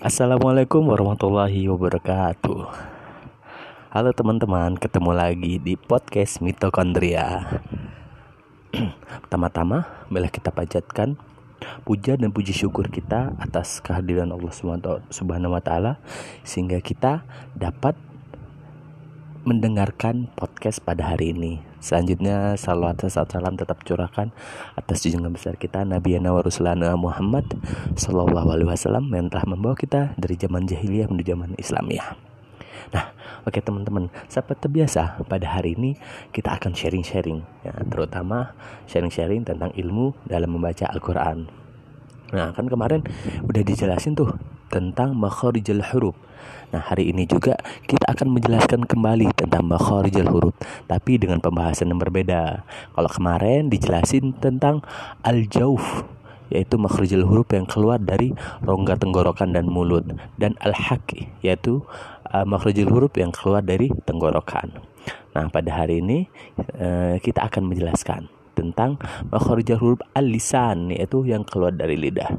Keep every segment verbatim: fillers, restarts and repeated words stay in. Assalamualaikum warahmatullahi wabarakatuh. Halo teman-teman, ketemu lagi di podcast Mitokondria. Pertama-tama, marilah kita panjatkan puja dan puji syukur kita atas kehadiran Allah Subhanahu wa Ta'ala, sehingga kita dapat mendengarkan podcast pada hari ini. Selanjutnya, salawat dan salam tetap curahkan atas junjungan besar kita Nabi Ana wa Rusulana Muhammad Sallallahu Alaihi Wasallam yang telah membawa kita dari zaman jahiliyah menuju zaman Islamiyah. Nah, oke okay, teman-teman, seperti biasa pada hari ini kita akan sharing-sharing, ya, terutama sharing-sharing tentang ilmu dalam membaca Al-Qur'an. Nah, kan kemarin udah dijelasin tuh tentang makharijul huruf. Nah, hari ini juga kita akan menjelaskan kembali tentang makharijul huruf, tapi dengan pembahasan yang berbeda. Kalau kemarin dijelasin tentang al jauf, yaitu makharijul huruf yang keluar dari rongga tenggorokan dan mulut, dan al-haqq, yaitu uh, makharijul huruf yang keluar dari tenggorokan. Nah, pada hari ini uh, kita akan menjelaskan tentang makharijul huruf al-lisan, yaitu yang keluar dari lidah.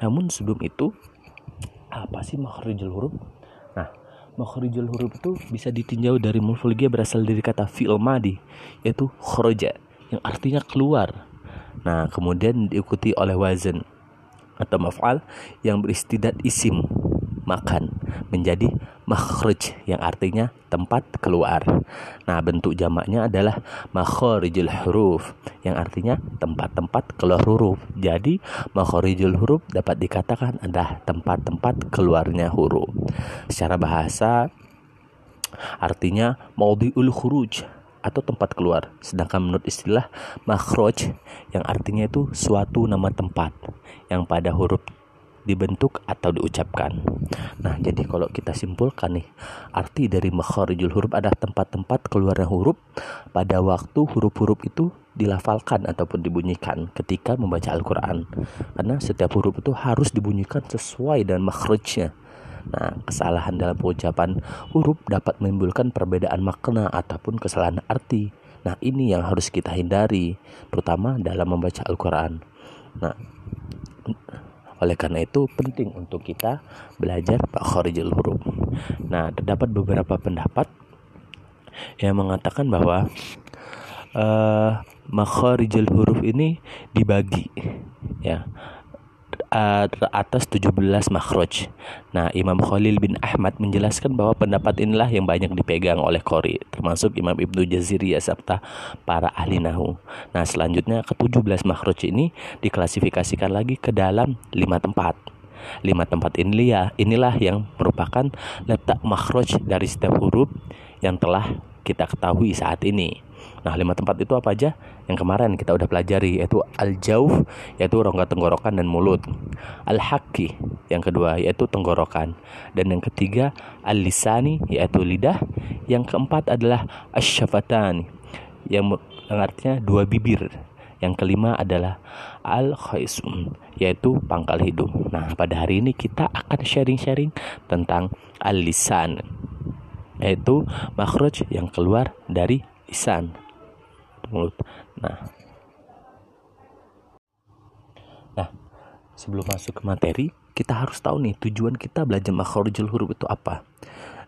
Namun sebelum itu, apa sih makharijul huruf? Nah, makharijul huruf itu bisa ditinjau dari morfologi, berasal dari kata fi'l-madi, yaitu kharaja, yang artinya keluar. Nah, kemudian diikuti oleh wazan atau maf'al yang beristidat isim makan, menjadi makhraj yang artinya tempat keluar. Nah, bentuk jamaknya adalah makharijul huruf yang artinya tempat-tempat keluar huruf. Jadi makharijul huruf dapat dikatakan adalah tempat-tempat keluarnya huruf. Secara bahasa artinya Maudiul khuruj atau tempat keluar. Sedangkan menurut istilah makhraj yang artinya itu suatu nama tempat yang pada huruf dibentuk atau diucapkan. Nah, jadi kalau kita simpulkan nih, arti dari makharijul huruf adalah tempat-tempat keluarnya huruf pada waktu huruf-huruf itu dilafalkan ataupun dibunyikan ketika membaca Al-Qur'an. Karena setiap huruf itu harus dibunyikan sesuai dengan makhrajnya. Nah, kesalahan dalam pengucapan huruf dapat menimbulkan perbedaan makna ataupun kesalahan arti. Nah, ini yang harus kita hindari, terutama dalam membaca Al-Qur'an. Nah, oleh karena itu penting untuk kita belajar makharijul huruf. Nah, terdapat beberapa pendapat yang mengatakan bahwa uh, makharijul huruf ini dibagi, ya, atas tujuh belas makhraj. Nah, Imam Khalil bin Ahmad menjelaskan bahwa pendapat inilah yang banyak dipegang oleh qori, termasuk Imam Ibnu Jaziri, serta para ahli nahwu. Nah, selanjutnya ketujuh belas makhraj ini diklasifikasikan lagi ke dalam lima tempat. Lima tempat inilah inilah yang merupakan letak makhraj dari setiap huruf yang telah kita ketahui saat ini. Nah, lima tempat itu apa aja? Yang kemarin kita udah pelajari, yaitu al jauf, yaitu rongga tenggorokan dan mulut. Al-haqq, yang kedua, yaitu tenggorokan. Dan yang ketiga, al-lisani, yaitu lidah. Yang keempat adalah as-syafatan, yang artinya dua bibir. Yang kelima adalah al-khaisum, yaitu pangkal hidung. Nah, pada hari ini kita akan sharing-sharing tentang al-lisan, yaitu makhraj yang keluar dari lisan, mulut. Nah, nah, sebelum masuk ke materi, kita harus tahu nih tujuan kita belajar makharijul huruf itu apa.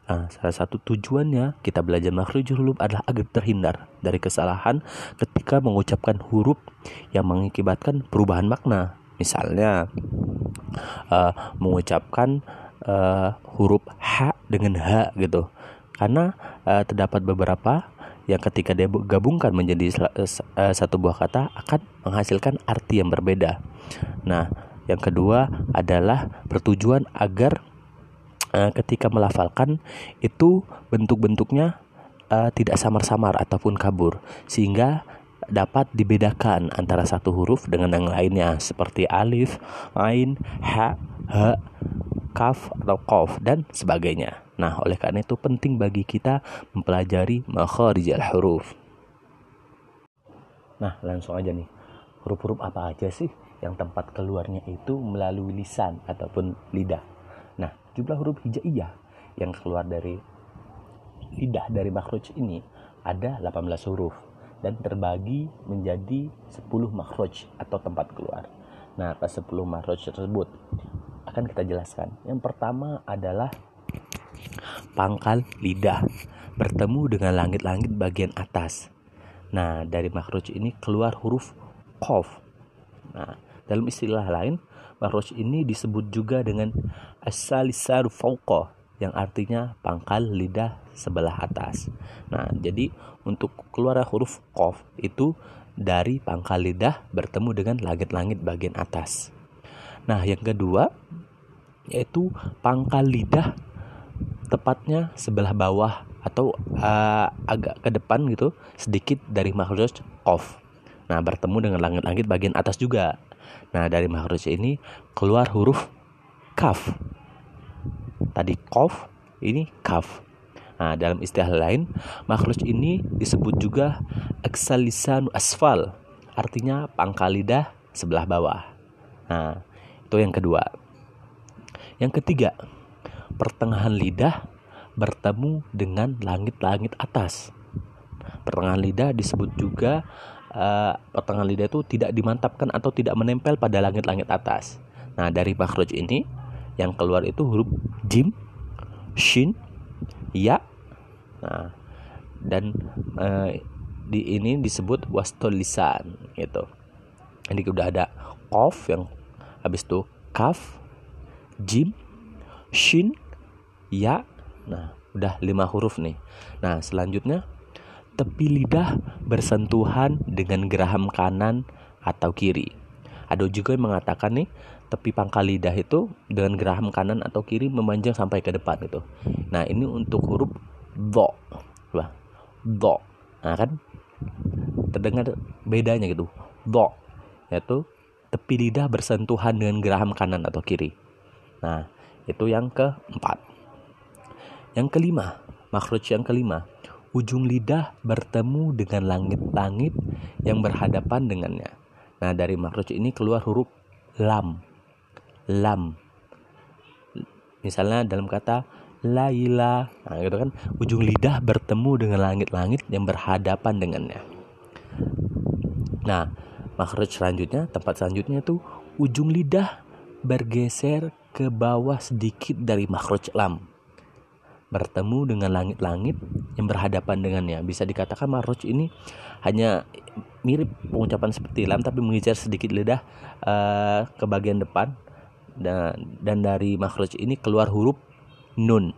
Nah, salah satu tujuannya kita belajar makharijul huruf adalah agar terhindar dari kesalahan ketika mengucapkan huruf yang mengakibatkan perubahan makna. Misalnya, uh, mengucapkan uh, huruf h dengan h gitu, karena uh, terdapat beberapa yang ketika dia gabungkan menjadi satu buah kata akan menghasilkan arti yang berbeda. Nah, yang kedua adalah bertujuan agar uh, ketika melafalkan itu bentuk-bentuknya uh, tidak samar-samar ataupun kabur, sehingga dapat dibedakan antara satu huruf dengan yang lainnya, seperti alif, ain, ha, ha, kaf atau qaf dan sebagainya. Nah, oleh karena itu penting bagi kita mempelajari makharijul huruf. Nah, langsung aja nih. Huruf-huruf apa aja sih yang tempat keluarnya itu melalui lisan ataupun lidah? Nah, jumlah huruf hijaiyah yang keluar dari lidah dari makhraj ini ada delapan belas huruf dan terbagi menjadi sepuluh makhraj atau tempat keluar. Nah, atas sepuluh makhraj tersebut akan kita jelaskan. Yang pertama adalah pangkal lidah bertemu dengan langit-langit bagian atas. Nah, dari makhraj ini keluar huruf qaf. Nah, dalam istilah lain, makhraj ini disebut juga dengan as-salisaru fawqa, yang artinya pangkal lidah sebelah atas. Nah, jadi untuk keluar huruf qaf itu dari pangkal lidah bertemu dengan langit-langit bagian atas. Nah, yang kedua yaitu pangkal lidah tepatnya sebelah bawah atau uh, agak ke depan gitu sedikit dari makhraj qaf. Nah, bertemu dengan langit-langit bagian atas juga. Nah, dari makhraj ini keluar huruf kaf. Tadi qaf, ini kaf. Nah, dalam istilah lain, makhraj ini disebut juga aksalisanu asfal, artinya pangkal lidah sebelah bawah. Nah, itu yang kedua. Yang ketiga, pertengahan lidah bertemu dengan langit-langit atas. Pertengahan lidah disebut juga uh, pertengahan lidah itu tidak dimantapkan atau tidak menempel pada langit-langit atas. Nah, dari makhraj ini yang keluar itu huruf jim, shin, ya. Nah, dan uh, di ini disebut wastul lisan gitu. Ini udah ada qaf, yang habis itu kaf, jim, shin, ya. Nah, udah lima huruf nih. Nah, selanjutnya tepi lidah bersentuhan dengan geraham kanan atau kiri. Ada juga yang mengatakan nih, tepi pangkal lidah itu dengan geraham kanan atau kiri memanjang sampai ke depan gitu. Nah, ini untuk huruf dho. Wah, dho. Nah, kan terdengar bedanya gitu. Dho yaitu tepi lidah bersentuhan dengan geraham kanan atau kiri. Nah, itu yang keempat. Yang kelima, makhraj yang kelima, ujung lidah bertemu dengan langit-langit yang berhadapan dengannya. Nah, dari makhraj ini keluar huruf lam. Lam. Misalnya dalam kata laila, nah gitu kan, ujung lidah bertemu dengan langit-langit yang berhadapan dengannya. Nah, makhraj selanjutnya, tempat selanjutnya itu ujung lidah bergeser ke bawah sedikit dari makhraj lam, bertemu dengan langit-langit yang berhadapan dengannya. Bisa dikatakan makhraj ini hanya mirip pengucapan seperti lam, tapi mengejar sedikit lidah uh, ke bagian depan. Dan, dan dari makhraj ini keluar huruf nun.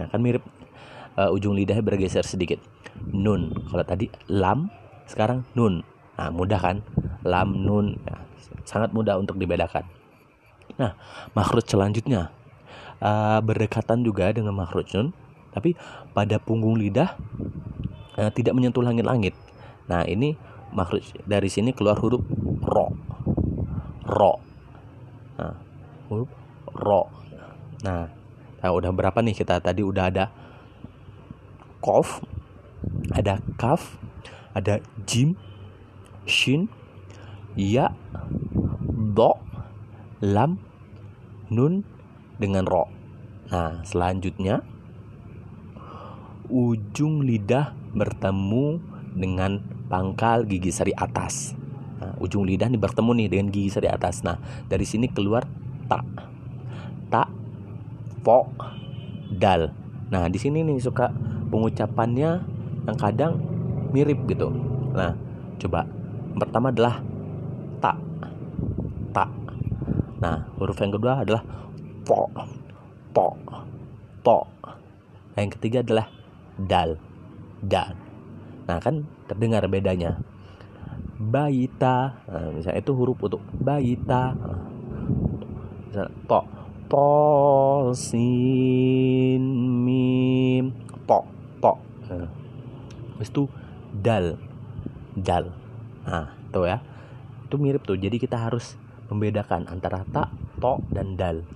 Nah, kan mirip, uh, ujung lidahnya bergeser sedikit. Nun. Kalau tadi lam, sekarang nun. Nah, mudah kan? Lam, nun. Nah, sangat mudah untuk dibedakan. Nah, makhraj selanjutnya Uh, berdekatan juga dengan makhraj nun, tapi pada punggung lidah uh, tidak menyentuh langit-langit. Nah, ini makhraj, dari sini keluar huruf ro. Ro. Nah, huruf ro. Nah, nah, udah berapa nih kita tadi? Udah ada qaf, ada kaf, ada jim, shin, ya, do, lam, nun dengan ro. Nah, selanjutnya ujung lidah bertemu dengan pangkal gigi seri atas. Nah, ujung lidah ini bertemu nih dengan gigi seri atas. Nah, dari sini keluar ta. Ta, po, dal. Nah, di sini nih suka pengucapannya yang kadang mirip gitu. Nah, coba yang pertama adalah ta. Ta. Nah, huruf yang kedua adalah po, po, po. Nah, yang ketiga adalah dal, dal. Nah, kan terdengar bedanya. Baita, nah, misalnya itu huruf untuk baita. Misalnya po, po, sin, mim, po, po. Nah, habis itu dal, dal. Nah, tuh ya, itu mirip tuh. Jadi kita harus membedakan antara ta, to, dan dal.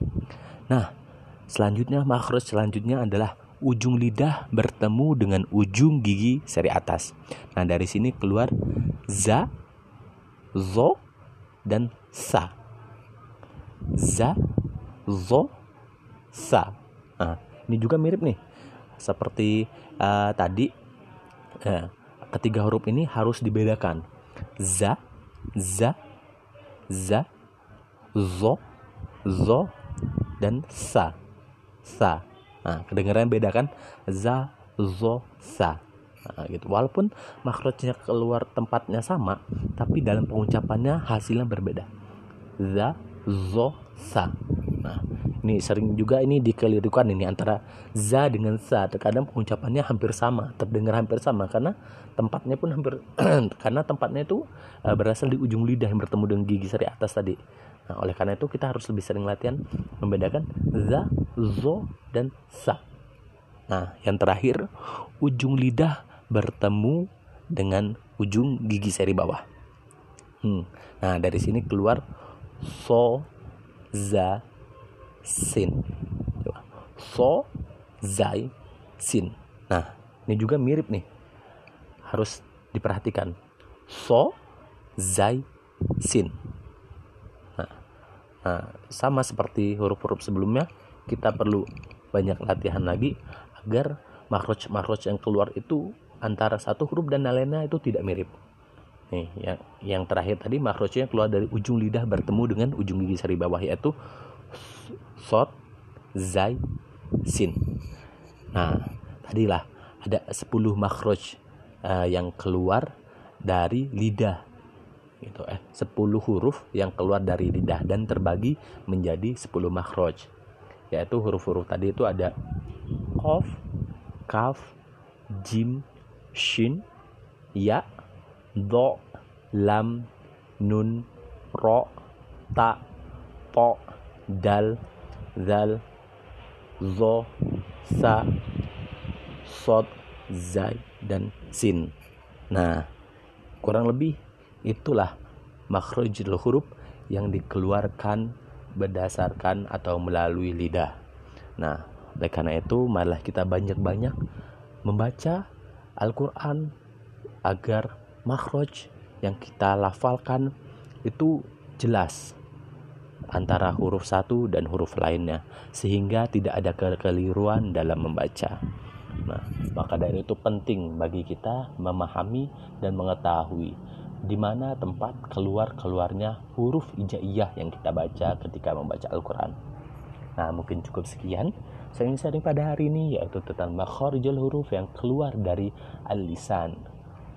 Nah, selanjutnya makhraj selanjutnya adalah ujung lidah bertemu dengan ujung gigi seri atas. Nah, dari sini keluar za, zo, dan sa. Za, zo, sa. Nah, ini juga mirip nih seperti uh, tadi. Nah, ketiga huruf ini harus dibedakan. Za, za, za, zo, zo, dan sa. Sa. Nah, kedengaran beda kan? Za, zo, sa. Nah, gitu. Walaupun makhrajnya keluar tempatnya sama, tapi dalam pengucapannya hasilnya berbeda. Za, zo, sa. Nah, ini sering juga ini dikelirukan ini antara za dengan sa. Terkadang pengucapannya hampir sama, terdengar hampir sama karena tempatnya pun hampir karena tempatnya itu berasal di ujung lidah yang bertemu dengan gigi seri atas tadi. Nah, oleh karena itu kita harus lebih sering latihan membedakan za, zo, dan sa. Nah, yang terakhir, ujung lidah bertemu dengan ujung gigi seri bawah. Hmm. Nah, dari sini keluar so, za, sin. So, zai, sin. Nah, ini juga mirip nih. Harus diperhatikan. So, zai, sin. Nah, sama seperti huruf-huruf sebelumnya, kita perlu banyak latihan lagi agar makhraj-makhraj yang keluar itu antara satu huruf dan lainnya itu tidak mirip. Nih, yang, yang terakhir tadi makhrajnya keluar dari ujung lidah bertemu dengan ujung gigi seri bawah yaitu sod, zai, sin. Nah, tadilah ada sepuluh makhraj uh, yang keluar dari lidah. Itu eh sepuluh huruf yang keluar dari lidah dan terbagi menjadi sepuluh makhraj, yaitu huruf-huruf tadi itu ada qaf, kaf, jim, shin, ya, do, lam, nun, ro, ta, to, dal, zal, zo, sa, sod, zai, dan sin. Nah, kurang lebih itulah makhrajul huruf yang dikeluarkan berdasarkan atau melalui lidah. Nah, oleh karena itu marilah kita banyak-banyak membaca Al-Qur'an agar makhraj yang kita lafalkan itu jelas antara huruf satu dan huruf lainnya sehingga tidak ada kekeliruan dalam membaca. Nah, maka dari itu penting bagi kita memahami dan mengetahui di mana tempat keluar-keluarnya huruf hijaiyah yang kita baca ketika membaca Al-Qur'an. Nah, mungkin cukup sekian sharing-sharing pada hari ini yaitu tentang makharijul huruf yang keluar dari al-lisan.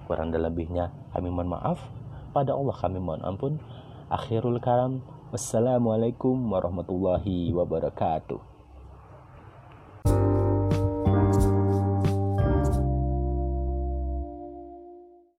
Kurang dan lebihnya kami mohon maaf, pada Allah kami mohon ampun. Akhirul kalam. Wassalamualaikum warahmatullahi wabarakatuh.